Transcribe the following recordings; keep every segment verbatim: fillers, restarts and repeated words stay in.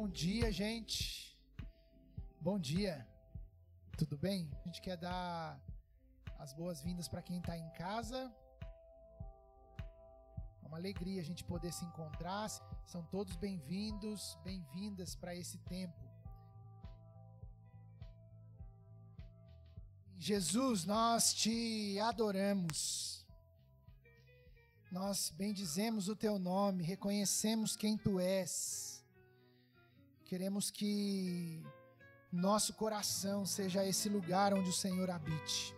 Bom dia, gente. Bom dia. Tudo bem? A gente quer dar as boas-vindas para quem está em casa. É uma alegria a gente poder se encontrar. São todos bem-vindos, bem-vindas para esse tempo. Jesus, nós te adoramos. Nós bendizemos o teu nome, reconhecemos quem tu és. Queremos que nosso coração seja esse lugar onde o Senhor habite.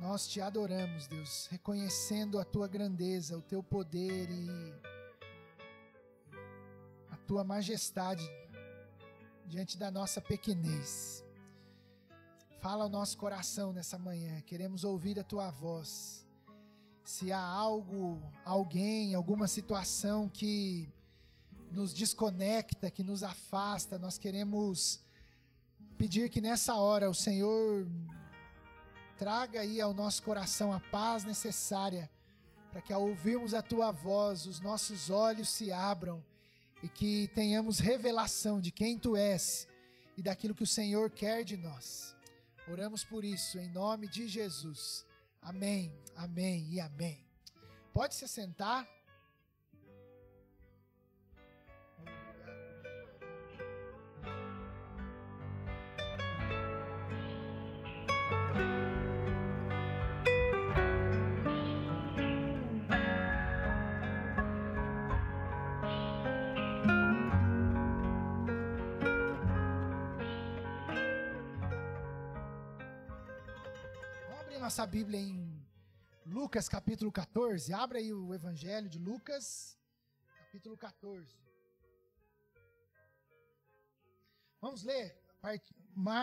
Nós te adoramos, Deus, reconhecendo a tua grandeza, o teu poder e a tua majestade diante da nossa pequenez. Fala ao nosso coração nessa manhã, queremos ouvir a tua voz. Se há algo, alguém, alguma situação que nos desconecta, que nos afasta, nós queremos pedir que nessa hora o Senhor traga aí ao nosso coração a paz necessária para que ao ouvirmos a Tua voz, os nossos olhos se abram e que tenhamos revelação de quem Tu és e daquilo que o Senhor quer de nós. Oramos por isso, em nome de Jesus. Amém, amém e amém. Pode se sentar. Nossa Bíblia em Lucas capítulo quatorze, abra aí o Evangelho de Lucas, capítulo quatorze. Vamos ler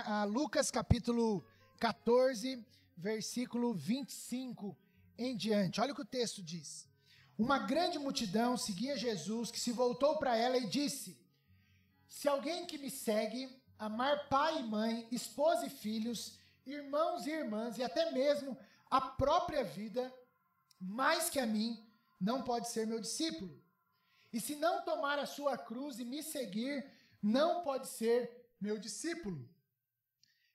a Lucas capítulo quatorze, versículo vinte e cinco em diante. Olha o que o texto diz. Uma grande multidão seguia Jesus, que se voltou para ela e disse: se alguém que me segue amar pai e mãe, esposa e filhos, irmãos e irmãs, e até mesmo a própria vida, mais que a mim, não pode ser meu discípulo. E se não tomar a sua cruz e me seguir, não pode ser meu discípulo.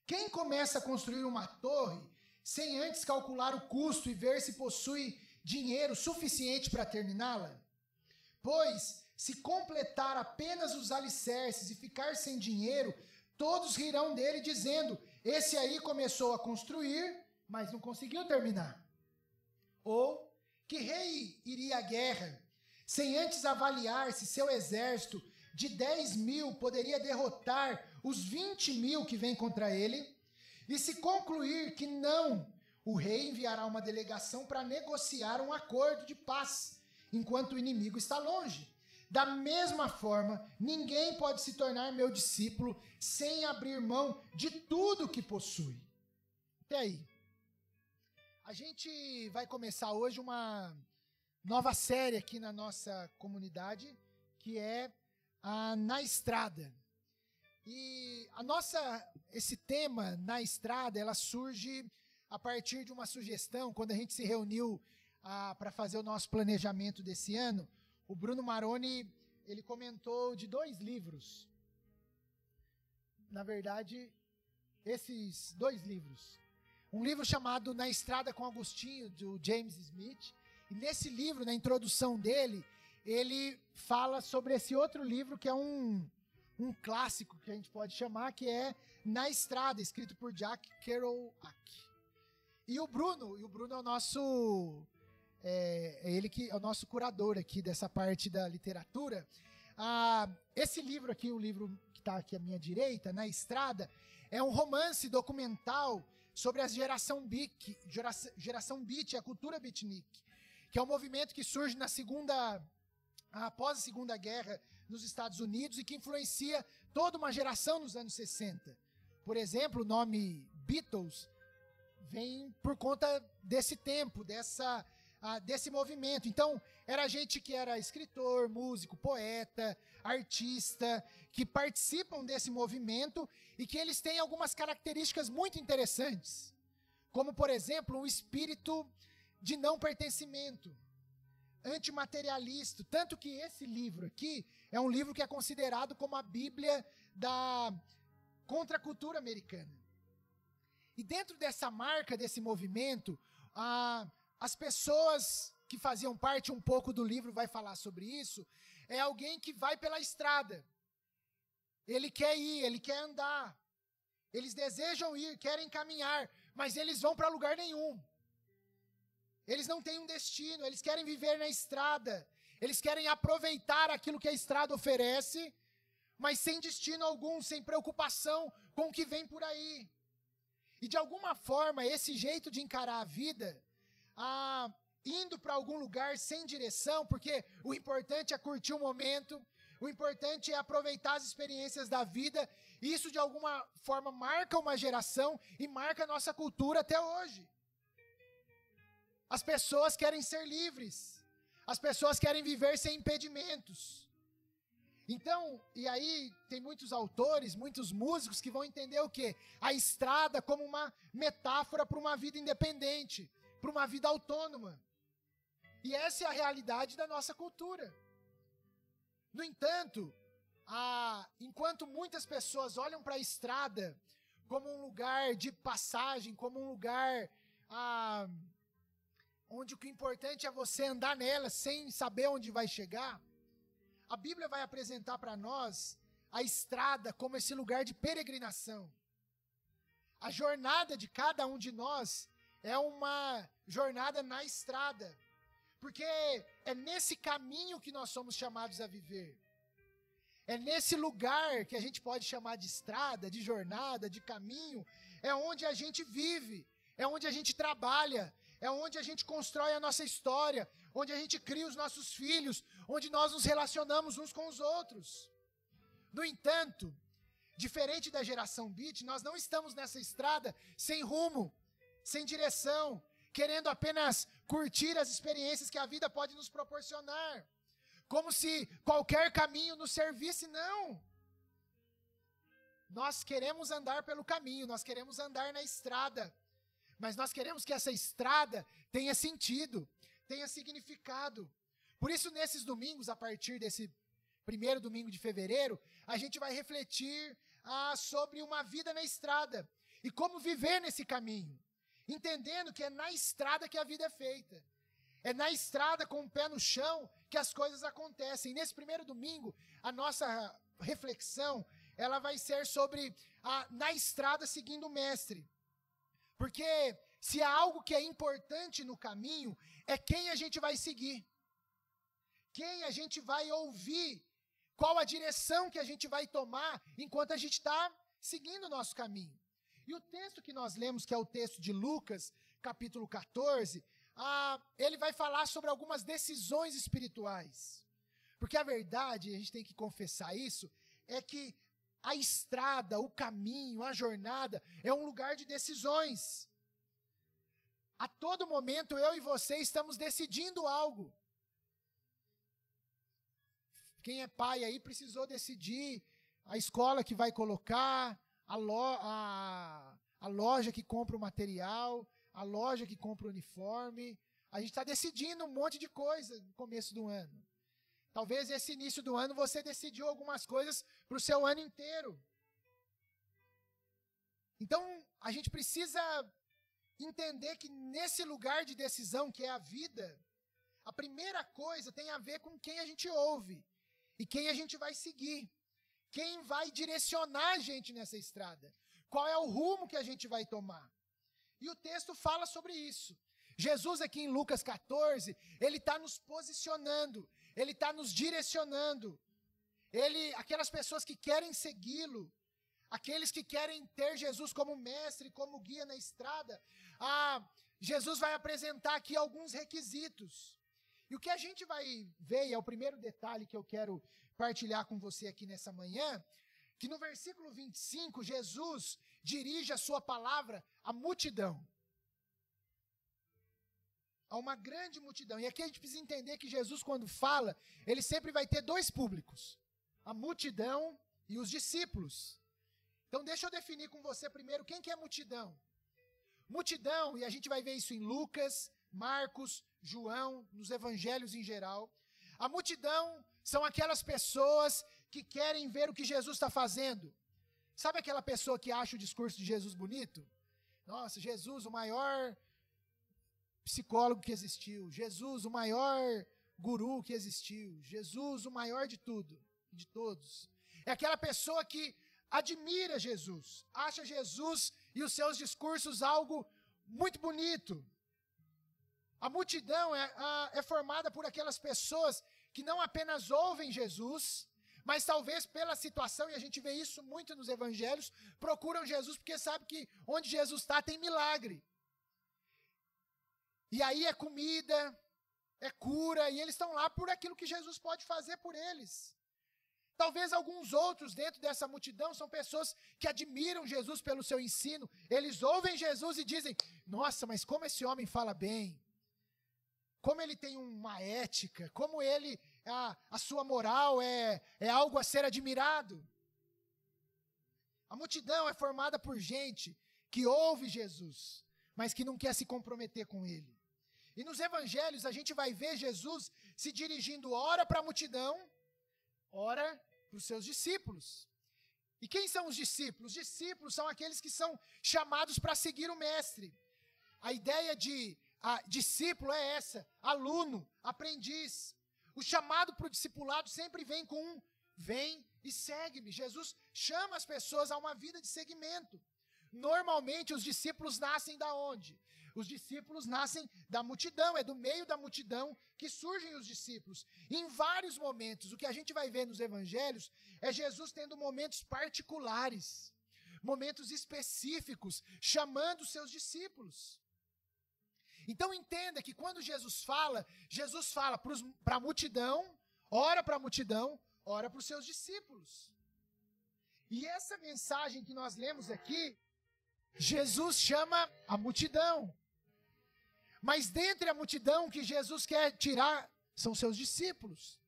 Quem começa a construir uma torre sem antes calcular o custo e ver se possui dinheiro suficiente para terminá-la? Pois, se completar apenas os alicerces e ficar sem dinheiro, todos rirão dele dizendo: esse aí começou a construir, mas não conseguiu terminar. Ou, que rei iria à guerra, sem antes avaliar se seu exército de dez mil poderia derrotar os vinte mil que vêm contra ele? E se concluir que não, o rei enviará uma delegação para negociar um acordo de paz, enquanto o inimigo está longe. Da mesma forma, ninguém pode se tornar meu discípulo sem abrir mão de tudo que possui. Até aí. A gente vai começar hoje uma nova série aqui na nossa comunidade, que é a Na Estrada. E a nossa, esse tema, Na Estrada, ela surge a partir de uma sugestão, quando a gente se reuniu ah, para fazer o nosso planejamento desse ano. O Bruno Maroni, ele comentou de dois livros. Na verdade, esses dois livros. Um livro chamado Na Estrada com Agostinho, do James Smith. E nesse livro, na introdução dele, ele fala sobre esse outro livro, que é um, um clássico, que a gente pode chamar, que é Na Estrada, escrito por Jack Kerouac. E o Bruno, e o Bruno é o nosso... É, é ele que é o nosso curador aqui dessa parte da literatura. Ah, esse livro aqui, o livro que está aqui à minha direita, Na Estrada, é um romance documental sobre a Geração Beat, geração, geração Beat, a cultura beatnik, que é um movimento que surge na segunda, após a Segunda Guerra nos Estados Unidos e que influencia toda uma geração nos anos sessenta. Por exemplo, o nome Beatles vem por conta desse tempo, dessa... Ah, desse movimento. Então, era gente que era escritor, músico, poeta, artista, que participam desse movimento e que eles têm algumas características muito interessantes, como, por exemplo, um espírito de não pertencimento, antimaterialista, tanto que esse livro aqui É um livro que é considerado como a Bíblia da contracultura americana. E dentro dessa marca, desse movimento, ah, as pessoas que faziam parte um pouco do livro, vai falar sobre isso, é alguém que vai pela estrada. Ele quer ir, ele quer andar. Eles desejam ir, querem caminhar, mas eles vão para lugar nenhum. Eles não têm um destino, eles querem viver na estrada. Eles querem aproveitar aquilo que a estrada oferece, mas sem destino algum, sem preocupação com o que vem por aí. E de alguma forma, esse jeito de encarar a vida, ah, indo para algum lugar sem direção, porque o importante é curtir o momento, o importante é aproveitar as experiências da vida, e isso de alguma forma marca uma geração e marca a nossa cultura até hoje. As pessoas querem ser livres, as pessoas querem viver sem impedimentos. Então, e aí tem muitos autores, muitos músicos que vão entender o quê? A estrada como uma metáfora para uma vida independente, para uma vida autônoma. E essa é a realidade da nossa cultura. No entanto, a, enquanto muitas pessoas olham para a estrada como um lugar de passagem, como um lugar a, onde o que é importante é você andar nela sem saber onde vai chegar, a Bíblia vai apresentar para nós a estrada como esse lugar de peregrinação. A jornada de cada um de nós é uma jornada na estrada, porque é nesse caminho que nós somos chamados a viver. É nesse lugar que a gente pode chamar de estrada, de jornada, de caminho, é onde a gente vive, é onde a gente trabalha, é onde a gente constrói a nossa história, onde a gente cria os nossos filhos, onde nós nos relacionamos uns com os outros. No entanto, diferente da geração Beat, nós não estamos nessa estrada sem rumo, sem direção, querendo apenas curtir as experiências que a vida pode nos proporcionar, como se qualquer caminho nos servisse, não. Nós queremos andar pelo caminho, nós queremos andar na estrada, mas nós queremos que essa estrada tenha sentido, tenha significado. Por isso, nesses domingos, a partir desse primeiro domingo de fevereiro, a gente vai refletir ah, sobre uma vida na estrada e como viver nesse caminho, entendendo que é na estrada que a vida é feita. É na estrada, com o pé no chão, que as coisas acontecem. E nesse primeiro domingo, a nossa reflexão, ela vai ser sobre a, na estrada seguindo o mestre. Porque se há algo que é importante no caminho, é quem a gente vai seguir. Quem a gente vai ouvir, qual a direção que a gente vai tomar enquanto a gente está seguindo o nosso caminho. E o texto que nós lemos, que é o texto de Lucas, capítulo quatorze, ah, ele vai falar sobre algumas decisões espirituais. Porque a verdade, a gente tem que confessar isso, é que a estrada, o caminho, a jornada é um lugar de decisões. A todo momento eu e você estamos decidindo algo. Quem é pai aí precisou decidir a escola que vai colocar, a, lo, a, a loja que compra o material, a loja que compra o uniforme. A gente está decidindo um monte de coisa no começo do ano. Talvez esse início do ano você decidiu algumas coisas para o seu ano inteiro. Então, a gente precisa entender que nesse lugar de decisão que é a vida, a primeira coisa tem a ver com quem a gente ouve e quem a gente vai seguir. Quem vai direcionar a gente nessa estrada? Qual é o rumo que a gente vai tomar? E o texto fala sobre isso. Jesus aqui em Lucas quatorze, ele está nos posicionando, ele está nos direcionando. Ele, aquelas pessoas que querem segui-lo, aqueles que querem ter Jesus como mestre, como guia na estrada, ah, Jesus vai apresentar aqui alguns requisitos. E o que a gente vai ver, e é o primeiro detalhe que eu quero partilhar com você aqui nessa manhã, que no versículo vinte e cinco, Jesus dirige a sua palavra à multidão. Há uma grande multidão. E aqui a gente precisa entender que Jesus, quando fala, ele sempre vai ter dois públicos: a multidão e os discípulos. Então deixa eu definir com você primeiro quem que é multidão. Multidão, e a gente vai ver isso em Lucas, Marcos, João, nos evangelhos em geral. A multidão São aquelas pessoas que querem ver o que Jesus está fazendo. Sabe aquela pessoa que acha o discurso de Jesus bonito? Nossa, Jesus, o maior psicólogo que existiu. Jesus, o maior guru que existiu. Jesus, o maior de tudo, de todos. É aquela pessoa que admira Jesus, acha Jesus e os seus discursos algo muito bonito. A multidão é, é formada por aquelas pessoas que não apenas ouvem Jesus, mas talvez pela situação, e a gente vê isso muito nos evangelhos, procuram Jesus porque sabe que onde Jesus está tem milagre. E aí é comida, é cura, e eles estão lá por aquilo que Jesus pode fazer por eles. Talvez alguns outros dentro dessa multidão são pessoas que admiram Jesus pelo seu ensino. Eles ouvem Jesus e dizem, nossa, mas como esse homem fala bem. Como ele tem uma ética. Como ele, a, a sua moral é, é algo a ser admirado. A multidão é formada por gente que ouve Jesus, mas que não quer se comprometer com ele. E nos evangelhos a gente vai ver Jesus se dirigindo ora para a multidão, ora para os seus discípulos. E quem são os discípulos? Os discípulos são aqueles que são chamados para seguir o mestre. A ideia de a, discípulo é essa, aluno, aprendiz. O chamado para o discipulado sempre vem com um, vem e segue-me. Jesus chama as pessoas a uma vida de seguimento. Normalmente os discípulos nascem da onde? Os discípulos nascem da multidão, é do meio da multidão que surgem os discípulos. Em vários momentos, o que a gente vai ver nos evangelhos é Jesus tendo momentos particulares, momentos específicos, chamando os seus discípulos. Então entenda que quando Jesus fala, Jesus fala para a multidão, ora para a multidão, ora para os seus discípulos. E essa mensagem que nós lemos aqui, Jesus chama a multidão, mas dentre a multidão que Jesus quer tirar são seus discípulos.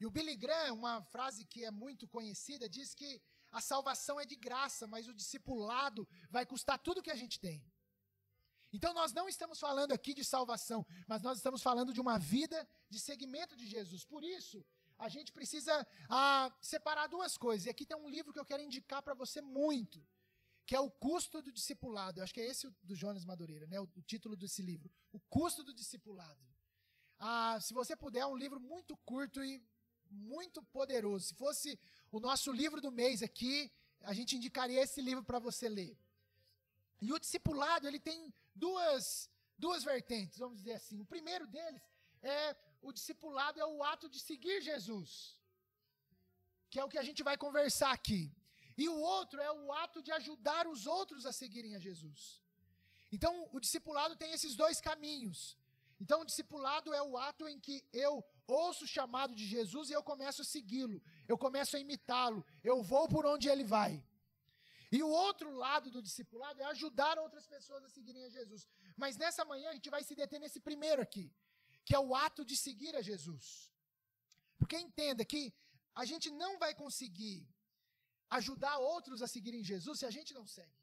E o Billy Graham, uma frase que é muito conhecida, diz que a salvação é de graça, mas o discipulado vai custar tudo que a gente tem. Então nós não estamos falando aqui de salvação, mas nós estamos falando de uma vida de seguimento de Jesus. Por isso, a gente precisa ah, separar duas coisas. E aqui tem um livro que eu quero indicar para você muito, que é O Custo do Discipulado. Eu acho que é esse do Jonas Madureira, né? O, o título desse livro. O Custo do Discipulado. Ah, se você puder, é um livro muito curto e muito poderoso. Se fosse o nosso livro do mês aqui, a gente indicaria esse livro para você ler. E o discipulado, ele tem duas, duas vertentes, vamos dizer assim. O primeiro deles é o discipulado, é o ato de seguir Jesus, que é o que a gente vai conversar aqui. E o outro é o ato de ajudar os outros a seguirem a Jesus. Então, o discipulado tem esses dois caminhos. Então, o discipulado é o ato em que eu ouço o chamado de Jesus e eu começo a segui-lo. Eu começo a imitá-lo. Eu vou por onde ele vai. E o outro lado do discipulado é ajudar outras pessoas a seguirem a Jesus. Mas nessa manhã, a gente vai se deter nesse primeiro aqui, que é o ato de seguir a Jesus. Porque entenda que a gente não vai conseguir ajudar outros a seguirem Jesus se a gente não segue.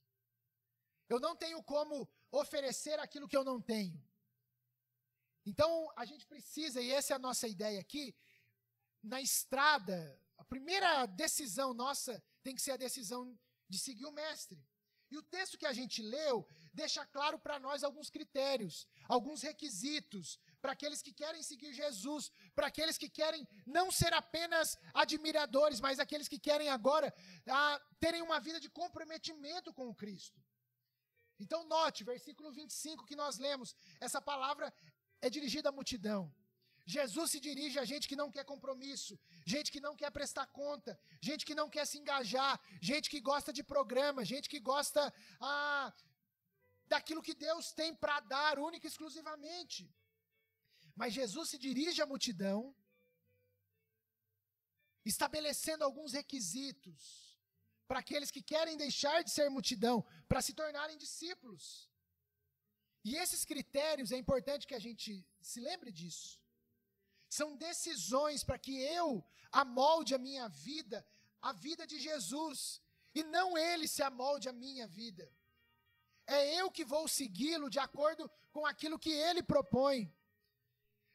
Eu não tenho como oferecer aquilo que eu não tenho. Então, a gente precisa, e essa é a nossa ideia aqui, na estrada, a primeira decisão nossa tem que ser a decisão de seguir o mestre. E o texto que a gente leu deixa claro para nós alguns critérios, alguns requisitos, para aqueles que querem seguir Jesus, para aqueles que querem não ser apenas admiradores, mas aqueles que querem agora a, terem uma vida de comprometimento com o Cristo. Então note, versículo vinte e cinco que nós lemos, essa palavra é dirigida à multidão. Jesus se dirige a gente que não quer compromisso, gente que não quer prestar conta, gente que não quer se engajar, gente que gosta de programa, gente que gosta ah, daquilo que Deus tem para dar, única e exclusivamente. Mas Jesus se dirige à multidão, estabelecendo alguns requisitos para aqueles que querem deixar de ser multidão, para se tornarem discípulos. E esses critérios, é importante que a gente se lembre disso. São decisões para que eu amolde a minha vida, a vida de Jesus, e não ele se amolde a minha vida. É eu que vou segui-lo de acordo com aquilo que ele propõe.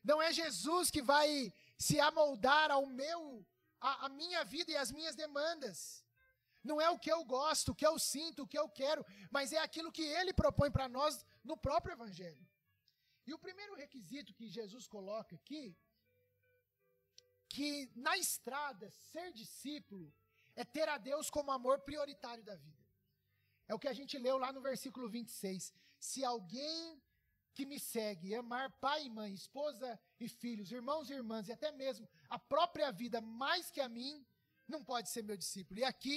Não é Jesus que vai se amoldar ao meu, a, a minha vida e as minhas demandas. Não é o que eu gosto, o que eu sinto, o que eu quero, mas é aquilo que ele propõe para nós no próprio evangelho. E o primeiro requisito que Jesus coloca aqui, que na estrada ser discípulo é ter a Deus como amor prioritário da vida. É o que a gente leu lá no versículo vinte e seis. Se alguém que me segue amar pai e mãe, esposa e filhos, irmãos e irmãs e até mesmo a própria vida mais que a mim, não pode ser meu discípulo. E aqui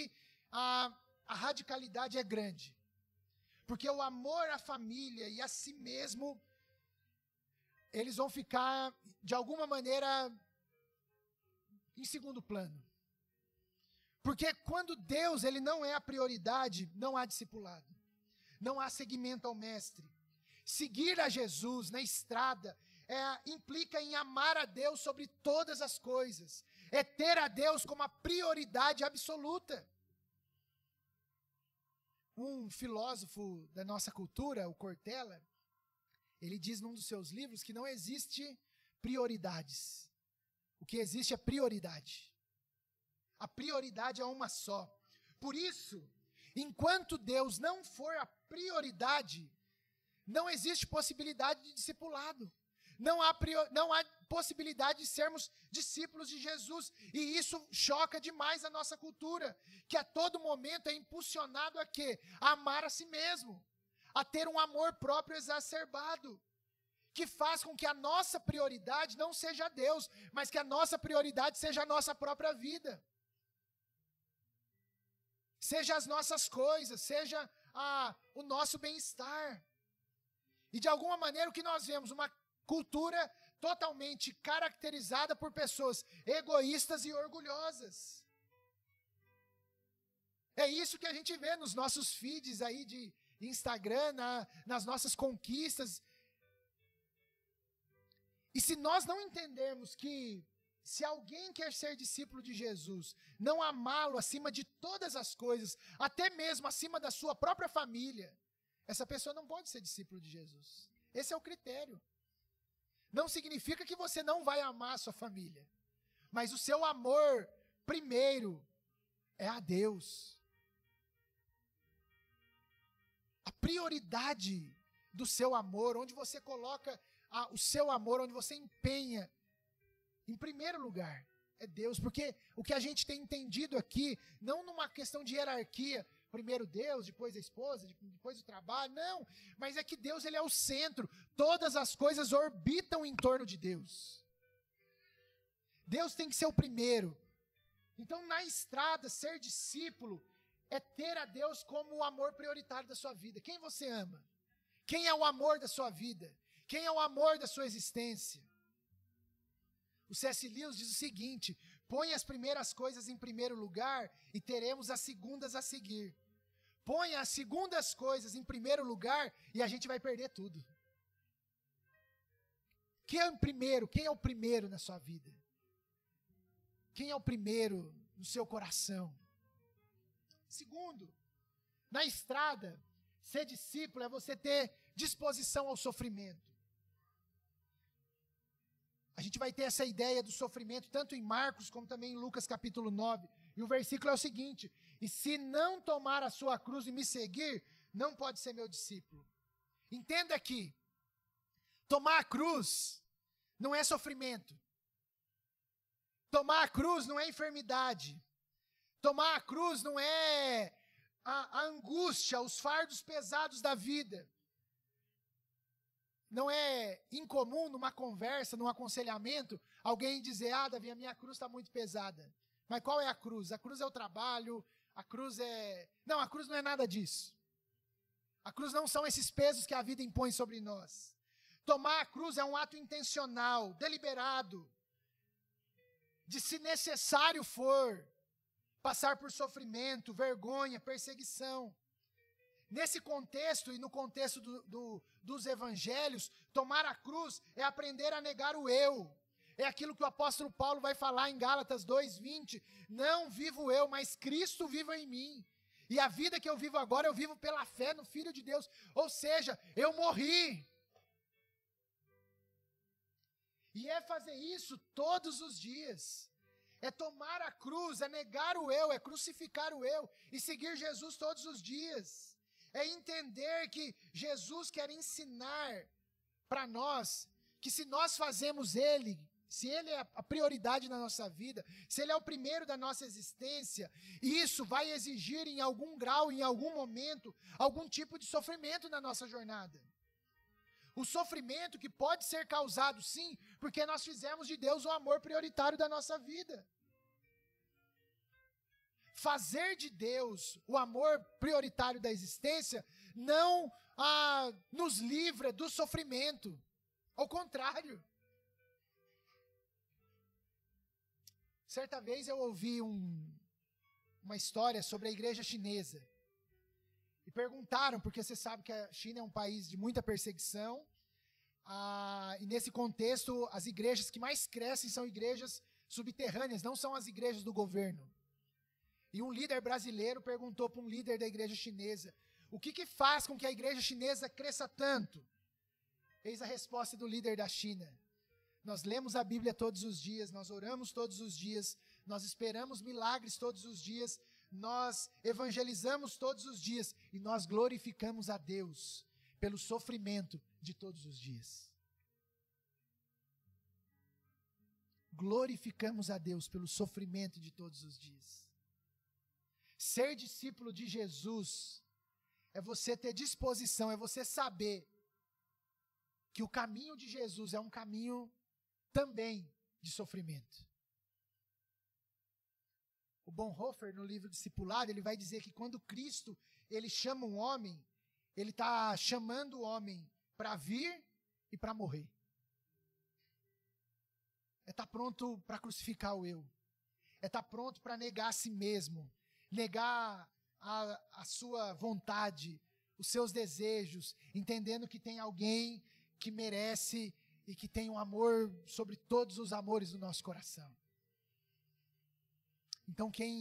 a, a radicalidade é grande. Porque o amor à família e a si mesmo, eles vão ficar de alguma maneira em segundo plano. Porque quando Deus, ele não é a prioridade, não há discipulado. Não há seguimento ao mestre. Seguir a Jesus na estrada é, implica em amar a Deus sobre todas as coisas. É ter a Deus como a prioridade absoluta. Um filósofo da nossa cultura, o Cortella, ele diz num dos seus livros que não existe prioridades. O que existe é prioridade. A prioridade é uma só. Por isso, enquanto Deus não for a prioridade, não existe possibilidade de discipulado. Não há, prior, não há possibilidade de sermos discípulos de Jesus. E isso choca demais a nossa cultura, que a todo momento é impulsionado a quê? A amar a si mesmo, a ter um amor próprio exacerbado, que faz com que a nossa prioridade não seja Deus, mas que a nossa prioridade seja a nossa própria vida. Seja as nossas coisas, seja a, o nosso bem-estar. E de alguma maneira o que nós vemos? Uma cultura totalmente caracterizada por pessoas egoístas e orgulhosas. É isso que a gente vê nos nossos feeds aí de Instagram, na, nas nossas conquistas. E se nós não entendermos que, se alguém quer ser discípulo de Jesus, não amá-lo acima de todas as coisas, até mesmo acima da sua própria família, essa pessoa não pode ser discípulo de Jesus. Esse é o critério. Não significa que você não vai amar a sua família, mas o seu amor, primeiro, é a Deus. A prioridade do seu amor, onde você coloca a, o seu amor, onde você empenha, em primeiro lugar, é Deus, porque o que a gente tem entendido aqui, não numa questão de hierarquia, primeiro Deus, depois a esposa, depois o trabalho, não, mas é que Deus, ele é o centro, todas as coisas orbitam em torno de Deus. Deus tem que ser o primeiro. Então, na estrada, ser discípulo é ter a Deus como o amor prioritário da sua vida. Quem você ama? Quem é o amor da sua vida? Quem é o amor da sua existência? O C S Lewis diz o seguinte: põe as primeiras coisas em primeiro lugar e teremos as segundas a seguir. Põe as segundas coisas em primeiro lugar e a gente vai perder tudo. Quem é o primeiro? Quem é o primeiro na sua vida? Quem é o primeiro no seu coração? Segundo, na estrada, ser discípulo é você ter disposição ao sofrimento. A gente vai ter essa ideia do sofrimento, tanto em Marcos, como também em Lucas capítulo nove. E o versículo é o seguinte: e se não tomar a sua cruz e me seguir, não pode ser meu discípulo. Entenda aqui, tomar a cruz não é sofrimento. Tomar a cruz não é enfermidade. Tomar a cruz não é a, a angústia, os fardos pesados da vida. Não é incomum numa conversa, num aconselhamento, alguém dizer: ah, Davi, a minha cruz está muito pesada. Mas qual é a cruz? A cruz é o trabalho, a cruz é... Não, a cruz não é nada disso. A cruz não são esses pesos que a vida impõe sobre nós. Tomar a cruz é um ato intencional, deliberado, de, se necessário for, passar por sofrimento, vergonha, perseguição. Nesse contexto e no contexto do, do, dos evangelhos, tomar a cruz é aprender a negar o eu. É aquilo que o apóstolo Paulo vai falar em Gálatas dois, vinte. Não vivo eu, mas Cristo vive em mim. E a vida que eu vivo agora, eu vivo pela fé no Filho de Deus. Ou seja, eu morri. E é fazer isso todos os dias. É tomar a cruz, é negar o eu, é crucificar o eu e seguir Jesus todos os dias. É entender que Jesus quer ensinar para nós que se nós fazemos Ele, se Ele é a prioridade na nossa vida, se Ele é o primeiro da nossa existência, isso vai exigir em algum grau, em algum momento, algum tipo de sofrimento na nossa jornada. O sofrimento que pode ser causado, sim, porque nós fizemos de Deus o amor prioritário da nossa vida. Fazer de Deus o amor prioritário da existência não ah, nos livra do sofrimento. Ao contrário. Certa vez eu ouvi um, uma história sobre a igreja chinesa. E perguntaram, porque você sabe que a China é um país de muita perseguição, ah, e nesse contexto as igrejas que mais crescem são igrejas subterrâneas, não são as igrejas do governo. E um líder brasileiro perguntou para um líder da igreja chinesa, o que que faz com que a igreja chinesa cresça tanto? Eis a resposta do líder da China. Nós lemos a Bíblia todos os dias, nós oramos todos os dias, nós esperamos milagres todos os dias, nós evangelizamos todos os dias e nós glorificamos a Deus pelo sofrimento de todos os dias. Glorificamos a Deus pelo sofrimento de todos os dias. Ser discípulo de Jesus é você ter disposição, é você saber que o caminho de Jesus é um caminho também de sofrimento. O Bonhoeffer, no livro Discipulado, ele vai dizer que quando Cristo ele chama um homem, ele está chamando o homem para vir e para morrer. É estar pronto para crucificar o eu. É estar pronto para negar a si mesmo, negar a, a sua vontade, os seus desejos, entendendo que tem alguém que merece e que tem um amor sobre todos os amores do nosso coração. Então quem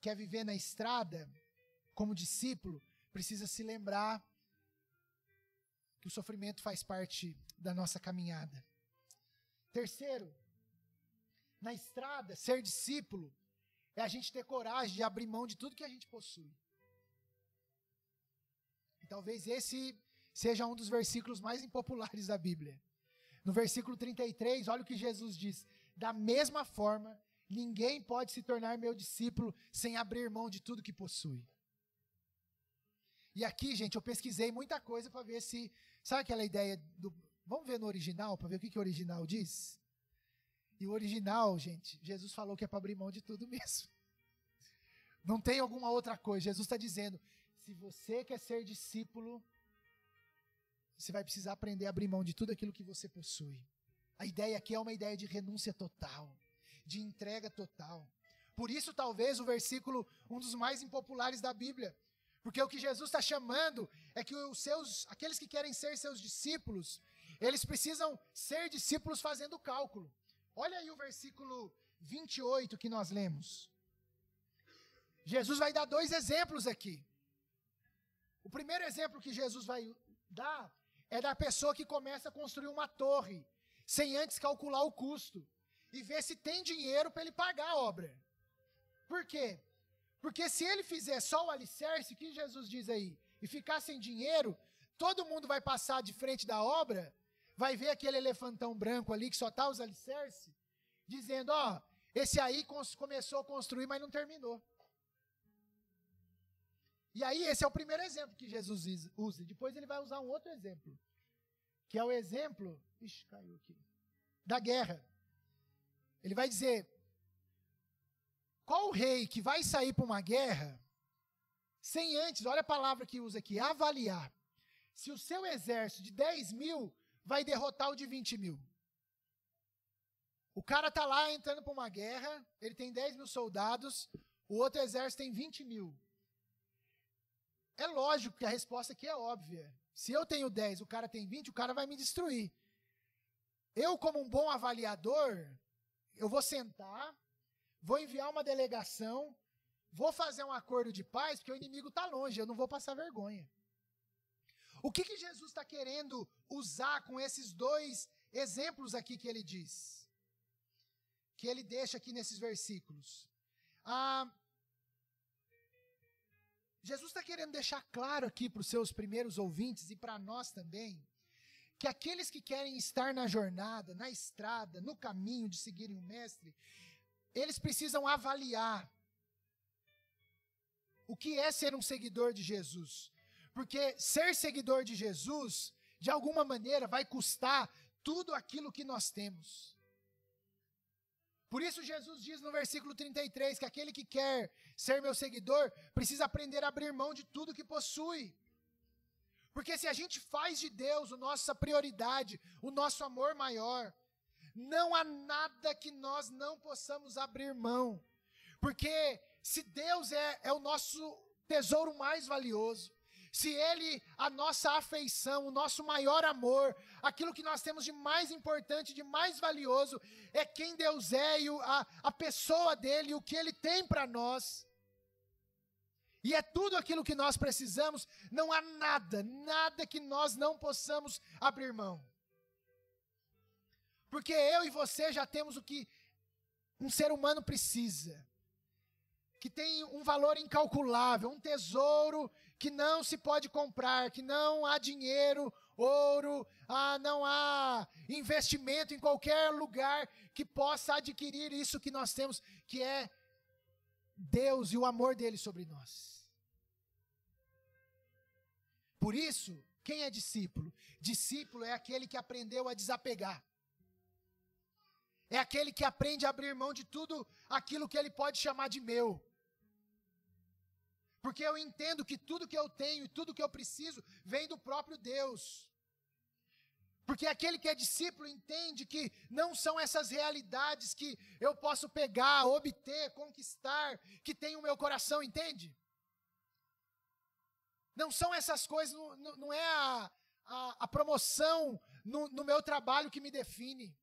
quer viver na estrada, como discípulo, precisa se lembrar que o sofrimento faz parte da nossa caminhada. Terceiro, na estrada, ser discípulo é a gente ter coragem de abrir mão de tudo que a gente possui. E talvez esse seja um dos versículos mais impopulares da Bíblia. No versículo trinta e três, olha o que Jesus diz. Da mesma forma, ninguém pode se tornar meu discípulo sem abrir mão de tudo que possui. E aqui, gente, eu pesquisei muita coisa para ver se... Sabe aquela ideia do... Vamos ver no original, para ver o que, que o original diz? E o original, gente, Jesus falou que é para abrir mão de tudo mesmo. Não tem alguma outra coisa. Jesus está dizendo, se você quer ser discípulo, você vai precisar aprender a abrir mão de tudo aquilo que você possui. A ideia aqui é uma ideia de renúncia total, de entrega total. Por isso, talvez, o versículo, um dos mais impopulares da Bíblia. Porque o que Jesus está chamando é que os seus, aqueles que querem ser seus discípulos, eles precisam ser discípulos fazendo cálculo. Olha aí o versículo vinte e oito que nós lemos. Jesus vai dar dois exemplos aqui. O primeiro exemplo que Jesus vai dar é da pessoa que começa a construir uma torre, sem antes calcular o custo e ver se tem dinheiro para ele pagar a obra. Por quê? Porque se ele fizer só o alicerce, o que Jesus diz aí, e ficar sem dinheiro, todo mundo vai passar de frente da obra, vai ver aquele elefantão branco ali que só está os alicerces, dizendo, ó, esse aí começou a construir, mas não terminou. E aí esse é o primeiro exemplo que Jesus usa. Depois ele vai usar um outro exemplo, que é o exemplo, ixi, caiu aqui, da guerra. Ele vai dizer, qual o rei que vai sair para uma guerra sem antes, olha a palavra que usa aqui, avaliar, se o seu exército de dez mil vai derrotar o de vinte mil. O cara está lá entrando para uma guerra, ele tem dez mil soldados, o outro exército tem vinte mil. É lógico que a resposta aqui é óbvia. Se eu tenho dez, o cara tem vinte, o cara vai me destruir. Eu, como um bom avaliador... Eu vou sentar, vou enviar uma delegação, vou fazer um acordo de paz, porque o inimigo está longe, eu não vou passar vergonha. O que que Jesus está querendo usar com esses dois exemplos aqui que ele diz, que ele deixa aqui nesses versículos. Ah, Jesus está querendo deixar claro aqui para os seus primeiros ouvintes e para nós também, que aqueles que querem estar na jornada, na estrada, no caminho de seguirem o mestre, eles precisam avaliar o que é ser um seguidor de Jesus. Porque ser seguidor de Jesus, de alguma maneira, vai custar tudo aquilo que nós temos. Por isso Jesus diz no versículo trinta e três, que aquele que quer ser meu seguidor, precisa aprender a abrir mão de tudo que possui. Porque se a gente faz de Deus a nossa prioridade, o nosso amor maior, não há nada que nós não possamos abrir mão. Porque se Deus é, é o nosso tesouro mais valioso, se Ele, a nossa afeição, o nosso maior amor, aquilo que nós temos de mais importante, de mais valioso, é quem Deus é e o, a, a pessoa dEle, o que Ele tem para nós. E é tudo aquilo que nós precisamos, não há nada, nada que nós não possamos abrir mão. Porque eu e você já temos o que um ser humano precisa. Que tem um valor incalculável, um tesouro que não se pode comprar, que não há dinheiro, ouro, ah, não há investimento em qualquer lugar que possa adquirir isso que nós temos, que é Deus e o amor dele sobre nós. Por isso, quem é discípulo? Discípulo é aquele que aprendeu a desapegar. É aquele que aprende a abrir mão de tudo aquilo que ele pode chamar de meu. Porque eu entendo que tudo que eu tenho e tudo que eu preciso vem do próprio Deus. Porque aquele que é discípulo entende que não são essas realidades que eu posso pegar, obter, conquistar, que tem o meu coração, entende? Não são essas coisas, não, não é a, a, a promoção no, no meu trabalho que me define.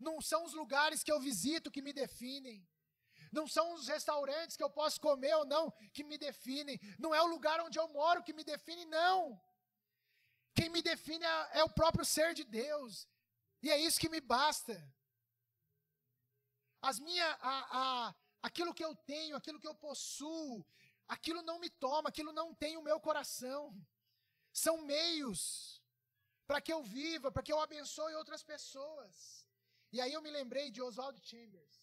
Não são os lugares que eu visito que me definem. Não são os restaurantes que eu posso comer ou não que me definem. Não é o lugar onde eu moro que me define, não. Quem me define é, é o próprio ser de Deus. E é isso que me basta. As minhas, a, a, aquilo que eu tenho, aquilo que eu possuo, aquilo não me toma, aquilo não tem o meu coração. São meios para que eu viva, para que eu abençoe outras pessoas. E aí eu me lembrei de Oswald Chambers.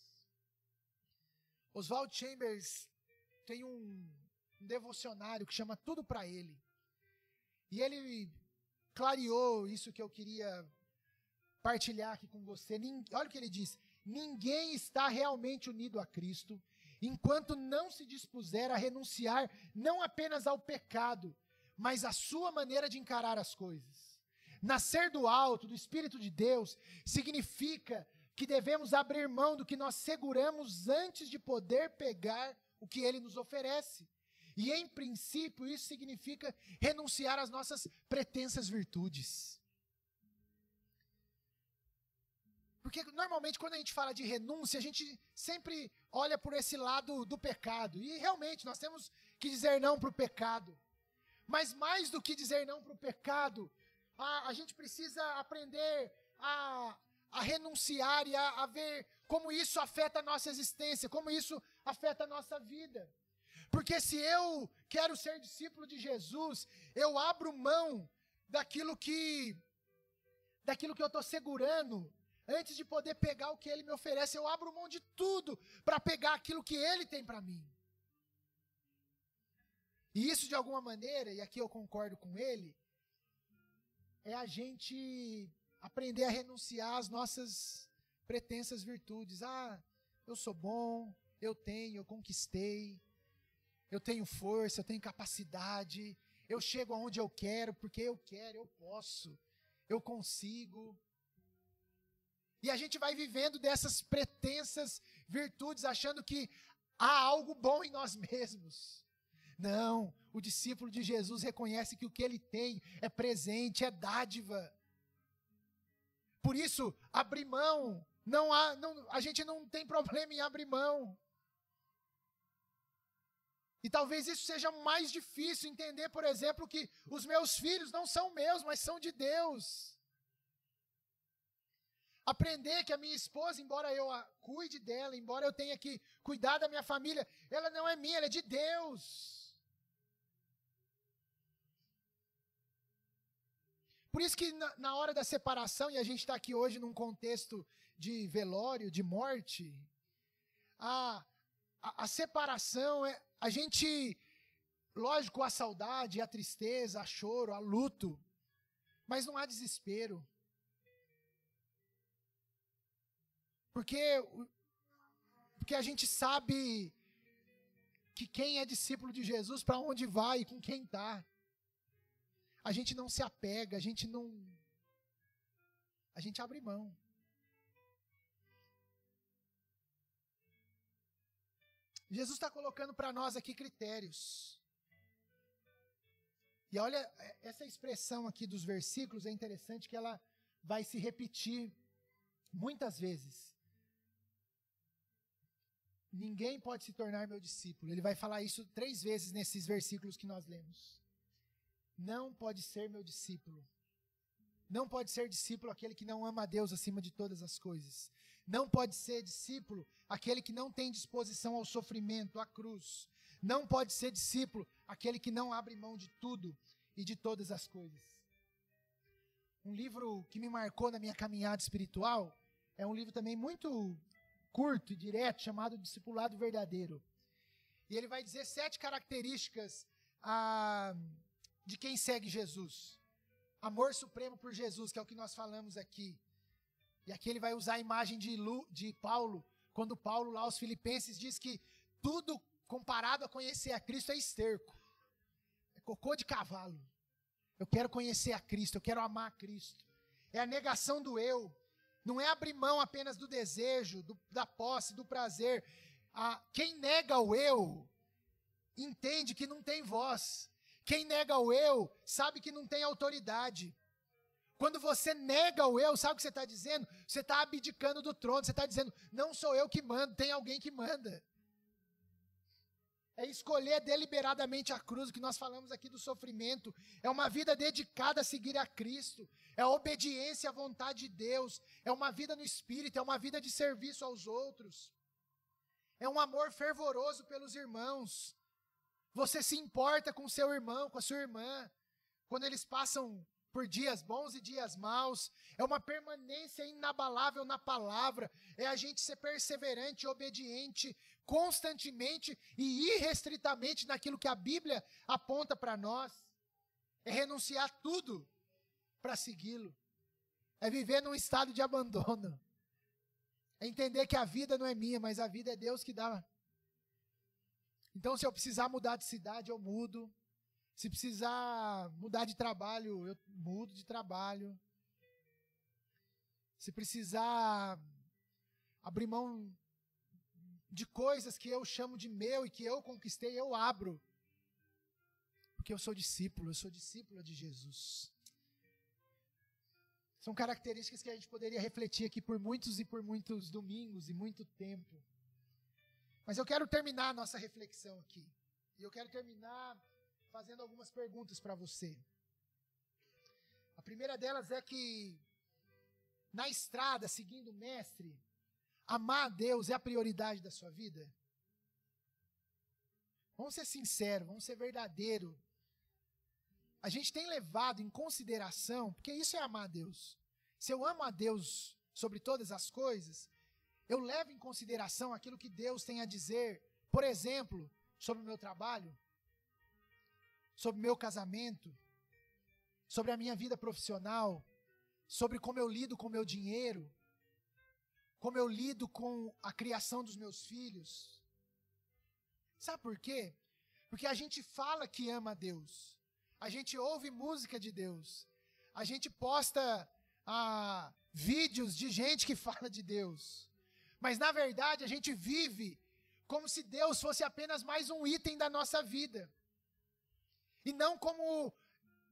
Oswald Chambers tem um, um devocionário que chama Tudo Pra Ele. E ele clareou isso que eu queria partilhar aqui com você. Olha o que ele diz. Ninguém está realmente unido a Cristo enquanto não se dispuser a renunciar não apenas ao pecado, mas à sua maneira de encarar as coisas. Nascer do alto, do Espírito de Deus, significa que devemos abrir mão do que nós seguramos antes de poder pegar o que Ele nos oferece. E, em princípio, isso significa renunciar às nossas pretensas virtudes. Porque, normalmente, quando a gente fala de renúncia, a gente sempre olha por esse lado do pecado. E, realmente, nós temos que dizer não para o pecado. Mas, mais do que dizer não para o pecado, A, a gente precisa aprender a, a renunciar e a, a ver como isso afeta a nossa existência, como isso afeta a nossa vida. Porque se eu quero ser discípulo de Jesus, eu abro mão daquilo que, daquilo que eu estou segurando, antes de poder pegar o que Ele me oferece. Eu abro mão de tudo para pegar aquilo que Ele tem para mim. E isso de alguma maneira, e aqui eu concordo com ele, é a gente aprender a renunciar às nossas pretensas virtudes. Ah, eu sou bom, eu tenho, eu conquistei, eu tenho força, eu tenho capacidade, eu chego aonde eu quero, porque eu quero, eu posso, eu consigo. E a gente vai vivendo dessas pretensas virtudes, achando que há algo bom em nós mesmos. Não, o discípulo de Jesus reconhece que o que ele tem é presente, é dádiva. Por isso, abrir mão, não há, não, a gente não tem problema em abrir mão. E talvez isso seja mais difícil entender, por exemplo, que os meus filhos não são meus, mas são de Deus. Aprender que a minha esposa, embora eu a cuide dela, embora eu tenha que cuidar da minha família, ela não é minha, ela é de Deus. Por isso que na, na hora da separação, e a gente está aqui hoje num contexto de velório, de morte, a, a, a separação, é, a gente, lógico, a saudade, a tristeza, a choro, a luto, mas não há desespero. Porque, porque a gente sabe que quem é discípulo de Jesus, para onde vai e com quem está. A gente não se apega, a gente não... A gente abre mão. Jesus está colocando para nós aqui critérios. E olha, essa expressão aqui dos versículos é interessante que ela vai se repetir muitas vezes. Ninguém pode se tornar meu discípulo. Ele vai falar isso três vezes nesses versículos que nós lemos. Não pode ser meu discípulo. Não pode ser discípulo aquele que não ama a Deus acima de todas as coisas. Não pode ser discípulo aquele que não tem disposição ao sofrimento, à cruz. Não pode ser discípulo aquele que não abre mão de tudo e de todas as coisas. Um livro que me marcou na minha caminhada espiritual é um livro também muito curto e direto, chamado Discipulado Verdadeiro. E ele vai dizer sete características ah, de quem segue Jesus. Amor supremo por Jesus, que é o que nós falamos aqui. E aqui ele vai usar a imagem de, Lu, de Paulo, quando Paulo, lá aos Filipenses, diz que tudo comparado a conhecer a Cristo é esterco. É cocô de cavalo. Eu quero conhecer a Cristo, eu quero amar a Cristo. É a negação do eu. Não é abrir mão apenas do desejo, do, da posse, do prazer. Ah, quem nega o eu, entende que não tem voz. Quem nega o eu, sabe que não tem autoridade. Quando você nega o eu, sabe o que você está dizendo? Você está abdicando do trono, você está dizendo, não sou eu que mando, tem alguém que manda. É escolher deliberadamente a cruz, que nós falamos aqui do sofrimento. É uma vida dedicada a seguir a Cristo. É a obediência à vontade de Deus. É uma vida no Espírito, é uma vida de serviço aos outros. É um amor fervoroso pelos irmãos. Você se importa com seu irmão, com a sua irmã. Quando eles passam por dias bons e dias maus. É uma permanência inabalável na palavra. É a gente ser perseverante, obediente, constantemente e irrestritamente naquilo que a Bíblia aponta para nós. É renunciar tudo para segui-lo. É viver num estado de abandono. É entender que a vida não é minha, mas a vida é Deus que dá. Então, se eu precisar mudar de cidade, eu mudo. Se precisar mudar de trabalho, eu mudo de trabalho. Se precisar abrir mão de coisas que eu chamo de meu e que eu conquistei, eu abro. Porque eu sou discípulo, eu sou discípula de Jesus. São características que a gente poderia refletir aqui por muitos e por muitos domingos e muito tempo. Mas eu quero terminar a nossa reflexão aqui. E eu quero terminar fazendo algumas perguntas para você. A primeira delas é que, na estrada, seguindo o mestre, amar a Deus é a prioridade da sua vida? Vamos ser sinceros, vamos ser verdadeiros. A gente tem levado em consideração, porque isso é amar a Deus. Se eu amo a Deus sobre todas as coisas, eu levo em consideração aquilo que Deus tem a dizer, por exemplo, sobre o meu trabalho, sobre o meu casamento, sobre a minha vida profissional, sobre como eu lido com o meu dinheiro, como eu lido com a criação dos meus filhos. Sabe por quê? Porque a gente fala que ama a Deus, a gente ouve música de Deus, a gente posta ah, vídeos de gente que fala de Deus, mas na verdade a gente vive como se Deus fosse apenas mais um item da nossa vida. E não como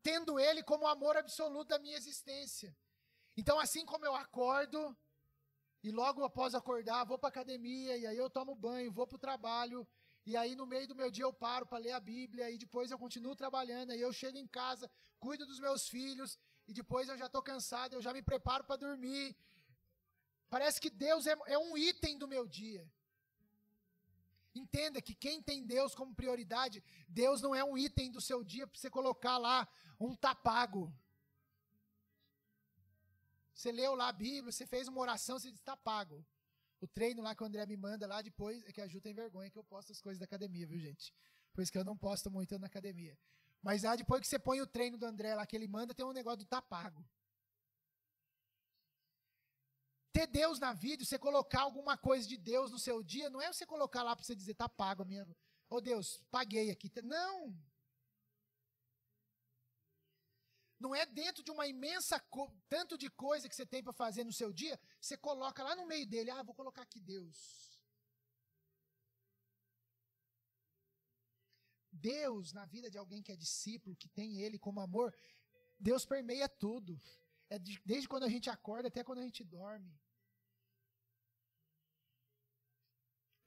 tendo Ele como o amor absoluto da minha existência. Então, assim como eu acordo, e logo após acordar, vou para a academia, e aí eu tomo banho, vou para o trabalho, e aí no meio do meu dia eu paro para ler a Bíblia, e depois eu continuo trabalhando, aí eu chego em casa, cuido dos meus filhos, e depois eu já estou cansado, eu já me preparo para dormir. Parece que Deus é, é um item do meu dia. Entenda que quem tem Deus como prioridade, Deus não é um item do seu dia para você colocar lá um tá pago. Você leu lá a Bíblia, você fez uma oração, você disse tá pago. O treino lá que o André me manda lá depois, é que a Ju tem vergonha que eu posto as coisas da academia, viu gente? Por isso que eu não posto muito na academia. Mas lá depois que você põe o treino do André lá que ele manda, tem um negócio do tá pago. Ter Deus na vida, você colocar alguma coisa de Deus no seu dia, não é você colocar lá para você dizer, tá pago a minha... Ô Deus, paguei aqui. Não! Não é dentro de uma imensa... Co... tanto de coisa que você tem para fazer no seu dia, você coloca lá no meio dele, ah, vou colocar aqui Deus. Deus, na vida de alguém que é discípulo, que tem ele como amor, Deus permeia tudo. É de, desde quando a gente acorda até quando a gente dorme.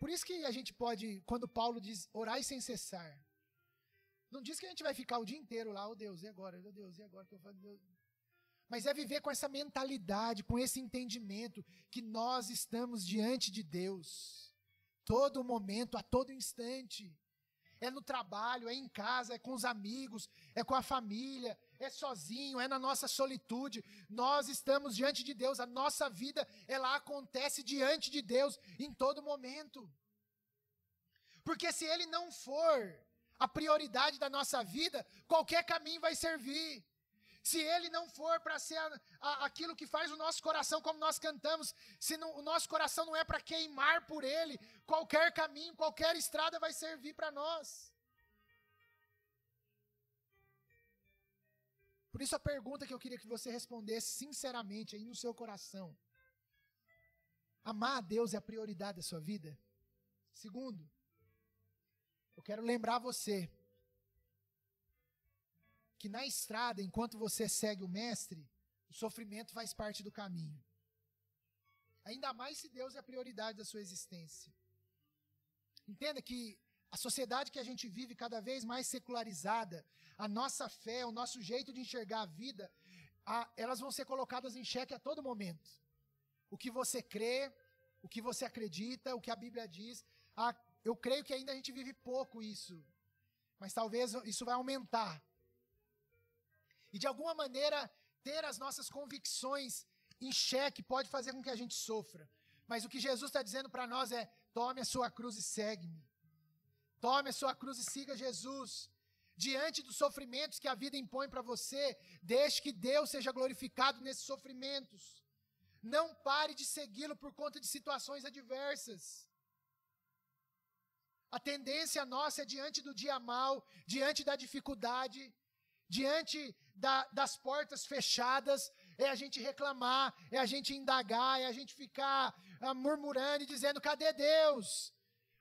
Por isso que a gente pode, quando Paulo diz, orai sem cessar. Não diz que a gente vai ficar o dia inteiro lá, oh Deus, e agora? Oh Deus, e agora? Que eu faço? Deus. Mas é viver com essa mentalidade, com esse entendimento, que nós estamos diante de Deus. Todo momento, a todo instante. É no trabalho, é em casa, é com os amigos, é com a família, é sozinho, é na nossa solitude. Nós estamos diante de Deus, a nossa vida, ela acontece diante de Deus em todo momento. Porque se Ele não for a prioridade da nossa vida, qualquer caminho vai servir. Se Ele não for para ser a, a, aquilo que faz o nosso coração, como nós cantamos, se não, o nosso coração não é para queimar por Ele, qualquer caminho, qualquer estrada vai servir para nós. Por isso a pergunta que eu queria que você respondesse sinceramente aí no seu coração. Amar a Deus é a prioridade da sua vida? Segundo, eu quero lembrar você que na estrada, enquanto você segue o mestre, o sofrimento faz parte do caminho. Ainda mais se Deus é a prioridade da sua existência. Entenda que a sociedade que a gente vive cada vez mais secularizada, a nossa fé, o nosso jeito de enxergar a vida, a, elas vão ser colocadas em xeque a todo momento. O que você crê, o que você acredita, o que a Bíblia diz, a, eu creio que ainda a gente vive pouco isso, mas talvez isso vai aumentar. E de alguma maneira, ter as nossas convicções em xeque pode fazer com que a gente sofra. Mas o que Jesus está dizendo para nós é, tome a sua cruz e segue-me. Tome a sua cruz e siga Jesus. Diante dos sofrimentos que a vida impõe para você, deixe que Deus seja glorificado nesses sofrimentos. Não pare de segui-lo por conta de situações adversas. A tendência nossa é diante do dia mau, diante da dificuldade, diante da, das portas fechadas, é a gente reclamar, é a gente indagar, é a gente ficar ah, murmurando e dizendo, cadê Deus?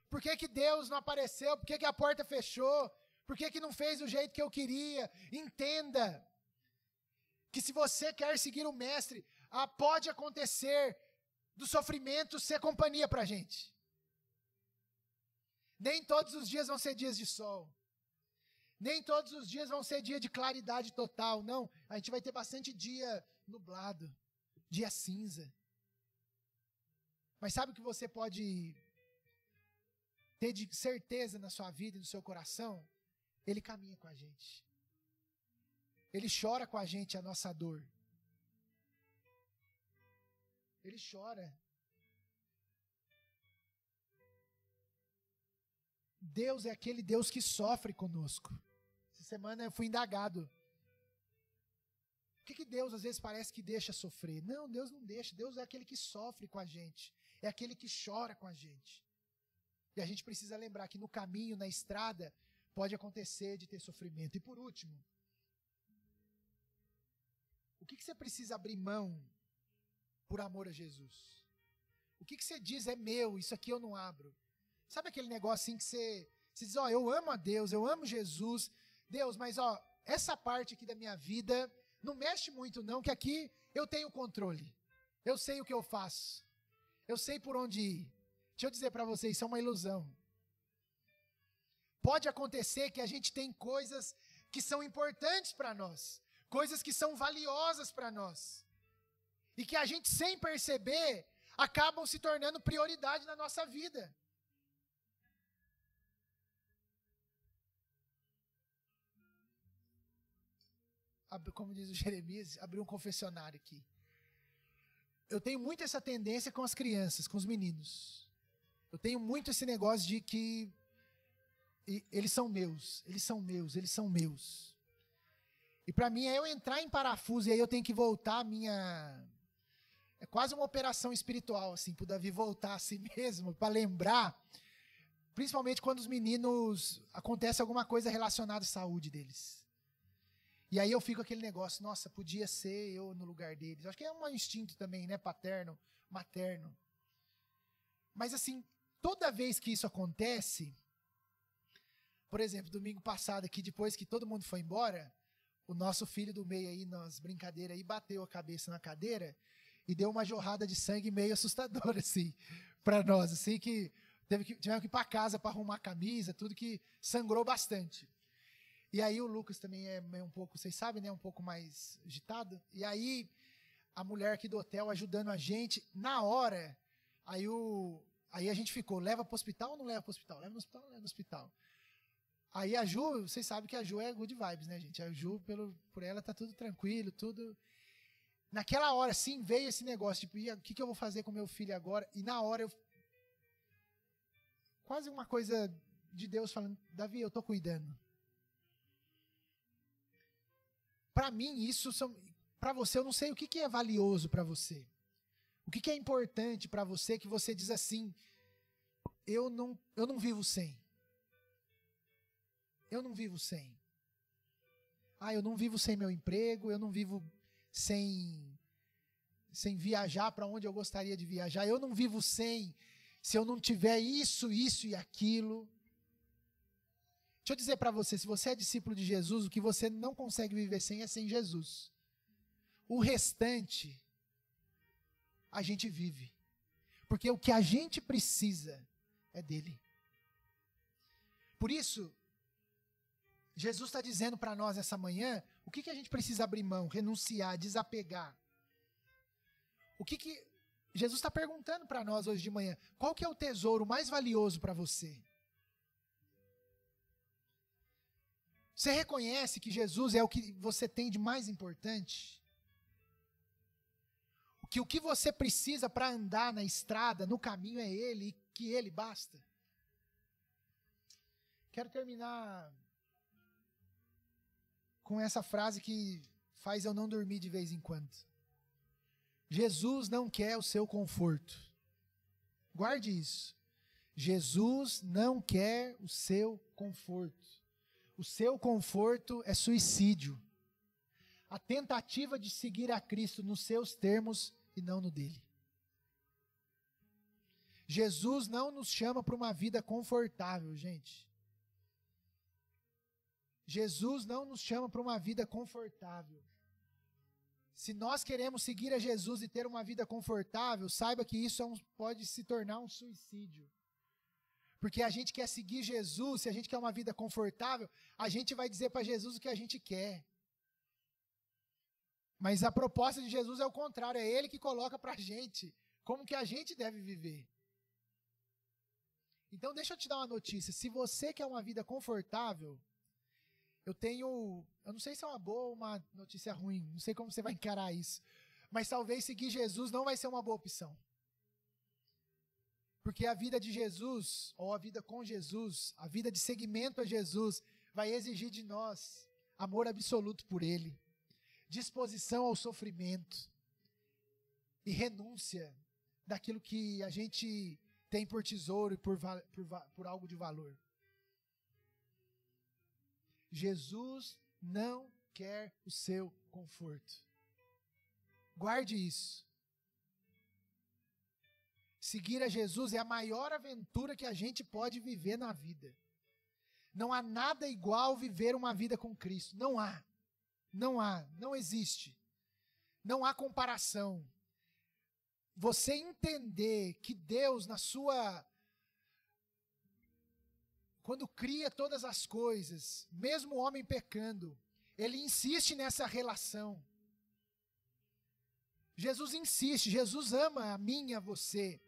Por que que Deus não apareceu? Por que que a porta fechou? Por que que não fez do jeito que eu queria? Entenda que se você quer seguir o mestre, ah, pode acontecer do sofrimento ser companhia para a gente. Nem todos os dias vão ser dias de sol. Nem todos os dias vão ser dia de claridade total, não. A gente vai ter bastante dia nublado, dia cinza. Mas sabe o que você pode ter de certeza na sua vida e no seu coração? Ele caminha com a gente. Ele chora com a gente a nossa dor. Ele chora. Deus é aquele Deus que sofre conosco. Essa semana eu fui indagado. Por que que Deus às vezes parece que deixa sofrer? Não, Deus não deixa. Deus é aquele que sofre com a gente. É aquele que chora com a gente. E a gente precisa lembrar que no caminho, na estrada, pode acontecer de ter sofrimento. E por último, o que que você precisa abrir mão por amor a Jesus? O que que você diz é meu, isso aqui eu não abro? Sabe aquele negócio assim que você, você diz, ó, eu amo a Deus, eu amo Jesus. Deus, mas ó, essa parte aqui da minha vida não mexe muito não, que aqui eu tenho controle. Eu sei o que eu faço. Eu sei por onde ir. Deixa eu dizer para vocês, isso é uma ilusão. Pode acontecer que a gente tem coisas que são importantes para nós, coisas que são valiosas para nós, e que a gente sem perceber acabam se tornando prioridade na nossa vida. Como diz o Jeremias, abriu um confessionário aqui. Eu tenho muito essa tendência com as crianças, com os meninos. Eu tenho muito esse negócio de que eles são meus, eles são meus, eles são meus. E para mim é eu entrar em parafuso e aí eu tenho que voltar a minha... É quase uma operação espiritual, assim, para o Davi voltar a si mesmo, para lembrar, principalmente quando os meninos, acontece alguma coisa relacionada à saúde deles. E aí eu fico aquele negócio, nossa, podia ser eu no lugar deles. Acho que é um instinto também, né? Paterno, materno. Mas assim, toda vez que isso acontece, por exemplo, domingo passado aqui, depois que todo mundo foi embora, o nosso filho do meio aí, nas brincadeiras aí, bateu a cabeça na cadeira e deu uma jorrada de sangue meio assustadora, assim, pra nós, assim, que, teve que tivemos que ir pra casa pra arrumar a camisa, tudo que sangrou bastante. E aí o Lucas também é um pouco, vocês sabem, né? Um pouco mais agitado. E aí a mulher aqui do hotel ajudando a gente, na hora, aí, o, aí a gente ficou, leva para o hospital ou não leva para o hospital? Leva no hospital ou não leva no hospital? Aí a Ju, vocês sabem que a Ju é good vibes, né, gente? A Ju, pelo, por ela, tá tudo tranquilo, tudo... Naquela hora, sim, veio esse negócio, tipo, e, o que, que eu vou fazer com meu filho agora? E na hora eu... Quase uma coisa de Deus falando, Davi, eu tô cuidando. Para mim, isso são... Para você, eu não sei o que, que é valioso para você. O que, que é importante para você que você diz assim, eu não, eu não vivo sem. Eu não vivo sem. Ah, eu não vivo sem meu emprego, eu não vivo sem, sem viajar para onde eu gostaria de viajar. Eu não vivo sem, se eu não tiver isso, isso e aquilo... Deixa eu dizer para você, se você é discípulo de Jesus, o que você não consegue viver sem é sem Jesus. O restante, a gente vive. Porque o que a gente precisa é dele. Por isso, Jesus está dizendo para nós essa manhã, o que, que a gente precisa abrir mão, renunciar, desapegar. O que, que Jesus está perguntando para nós hoje de manhã, qual que é o tesouro mais valioso para você? Você reconhece que Jesus é o que você tem de mais importante? Que o que você precisa para andar na estrada, no caminho é Ele, e que Ele basta? Quero terminar com essa frase que faz eu não dormir de vez em quando. Jesus não quer o seu conforto. Guarde isso. Jesus não quer o seu conforto. O seu conforto é suicídio. A tentativa de seguir a Cristo nos seus termos e não no dele. Jesus não nos chama para uma vida confortável, gente. Jesus não nos chama para uma vida confortável. Se nós queremos seguir a Jesus e ter uma vida confortável, saiba que isso é um, pode se tornar um suicídio. Porque a gente quer seguir Jesus, se a gente quer uma vida confortável, a gente vai dizer para Jesus o que a gente quer. Mas a proposta de Jesus é o contrário, é Ele que coloca para a gente como que a gente deve viver. Então deixa eu te dar uma notícia, se você quer uma vida confortável, eu tenho, eu não sei se é uma boa ou uma notícia ruim, não sei como você vai encarar isso, mas talvez seguir Jesus não vai ser uma boa opção. Porque a vida de Jesus, ou a vida com Jesus, a vida de seguimento a Jesus, vai exigir de nós amor absoluto por Ele, disposição ao sofrimento e renúncia daquilo que a gente tem por tesouro e por, por, por algo de valor. Jesus não quer o seu conforto. Guarde isso. Seguir a Jesus é a maior aventura que a gente pode viver na vida. Não há nada igual viver uma vida com Cristo. Não há. Não há. Não existe. Não há comparação. Você entender que Deus, na sua... Quando cria todas as coisas, mesmo o homem pecando, Ele insiste nessa relação. Jesus insiste, Jesus ama a mim e a você.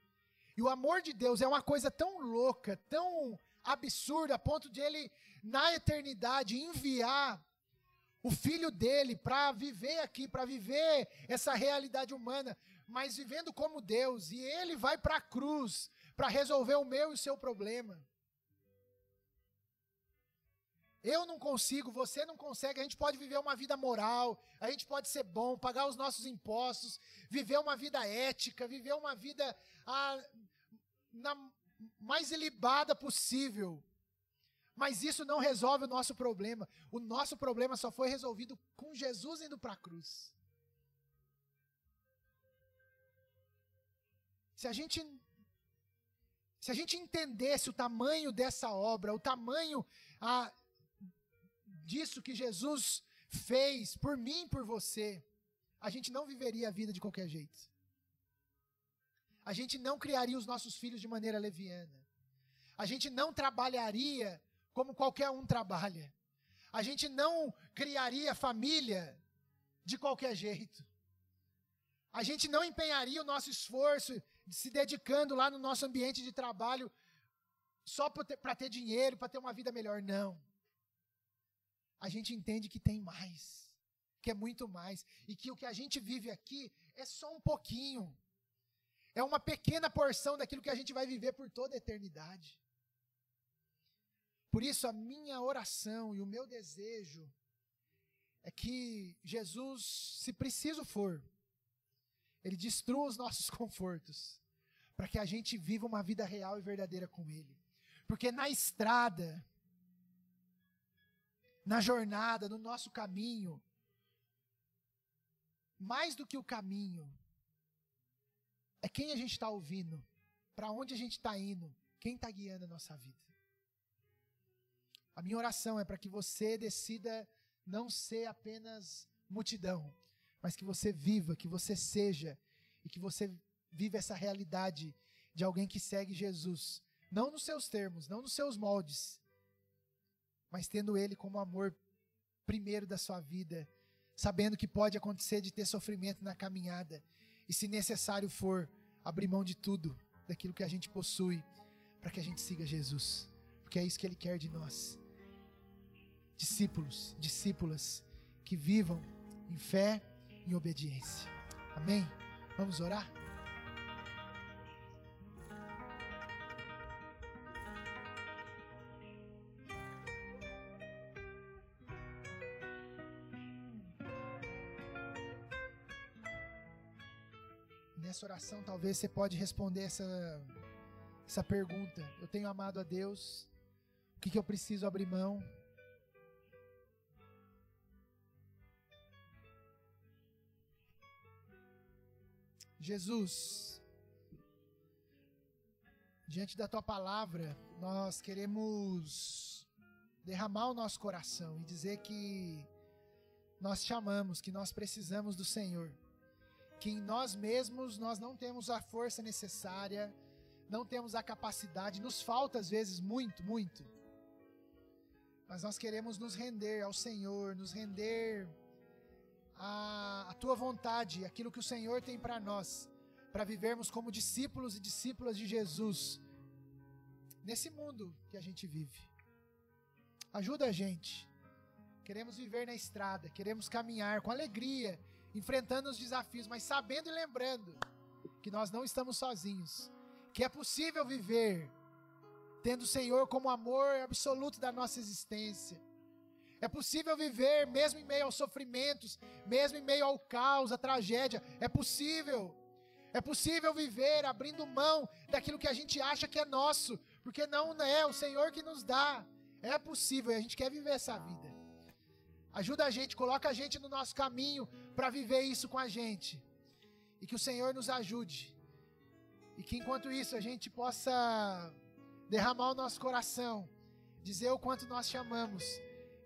E o amor de Deus é uma coisa tão louca, tão absurda, a ponto de ele, na eternidade, enviar o filho dele para viver aqui, para viver essa realidade humana, mas vivendo como Deus. E ele vai para a cruz para resolver o meu e o seu problema. Eu não consigo, você não consegue, a gente pode viver uma vida moral, a gente pode ser bom, pagar os nossos impostos, viver uma vida ética, viver uma vida a, na, mais ilibada possível. Mas isso não resolve o nosso problema. O nosso problema só foi resolvido com Jesus indo para a cruz. Se a gente... Se a gente entendesse o tamanho dessa obra, o tamanho... A, disso que Jesus fez por mim, por você, a gente não viveria a vida de qualquer jeito. A gente não criaria os nossos filhos de maneira leviana. A gente não trabalharia como qualquer um trabalha. A gente não criaria família de qualquer jeito. A gente não empenharia o nosso esforço se dedicando lá no nosso ambiente de trabalho só para ter dinheiro, para ter uma vida melhor, não. A gente entende que tem mais, que é muito mais, e que o que a gente vive aqui é só um pouquinho. É uma pequena porção daquilo que a gente vai viver por toda a eternidade. Por isso, a minha oração e o meu desejo é que Jesus, se preciso for, ele destrua os nossos confortos, para que a gente viva uma vida real e verdadeira com ele. Porque na estrada... na jornada, no nosso caminho, mais do que o caminho, é quem a gente está ouvindo, para onde a gente está indo, quem está guiando a nossa vida. A minha oração é para que você decida não ser apenas multidão, mas que você viva, que você seja, e que você viva essa realidade de alguém que segue Jesus, não nos seus termos, não nos seus moldes, mas tendo ele como amor primeiro da sua vida, sabendo que pode acontecer de ter sofrimento na caminhada, e se necessário for, abrir mão de tudo, daquilo que a gente possui, para que a gente siga Jesus, porque é isso que ele quer de nós. Discípulos, discípulas, que vivam em fé e obediência. Amém? Vamos orar? Nessa oração, talvez você pode responder essa, essa pergunta. Eu tenho amado a Deus. O que, que eu preciso abrir mão? Jesus, diante da tua palavra, nós queremos derramar o nosso coração e dizer que nós te amamos, que nós precisamos do Senhor. Que em nós mesmos nós não temos a força necessária, não temos a capacidade, nos falta às vezes muito, muito. Mas nós queremos nos render ao Senhor, nos render à, à Tua vontade, aquilo que o Senhor tem para nós, para vivermos como discípulos e discípulas de Jesus, nesse mundo que a gente vive. Ajuda a gente. Queremos viver na estrada, queremos caminhar com alegria, enfrentando os desafios, mas sabendo e lembrando que nós não estamos sozinhos, que é possível viver tendo o Senhor como amor absoluto da nossa existência. É possível viver mesmo em meio aos sofrimentos, mesmo em meio ao caos, à tragédia. É possível. É possível viver abrindo mão daquilo que a gente acha que é nosso, porque não é o Senhor que nos dá. É possível, e a gente quer viver essa vida. Ajuda a gente, coloca a gente no nosso caminho para viver isso com a gente. E que o Senhor nos ajude. E que enquanto isso a gente possa derramar o nosso coração, dizer o quanto nós te amamos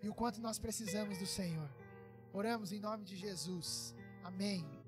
e o quanto nós precisamos do Senhor. Oramos em nome de Jesus. Amém.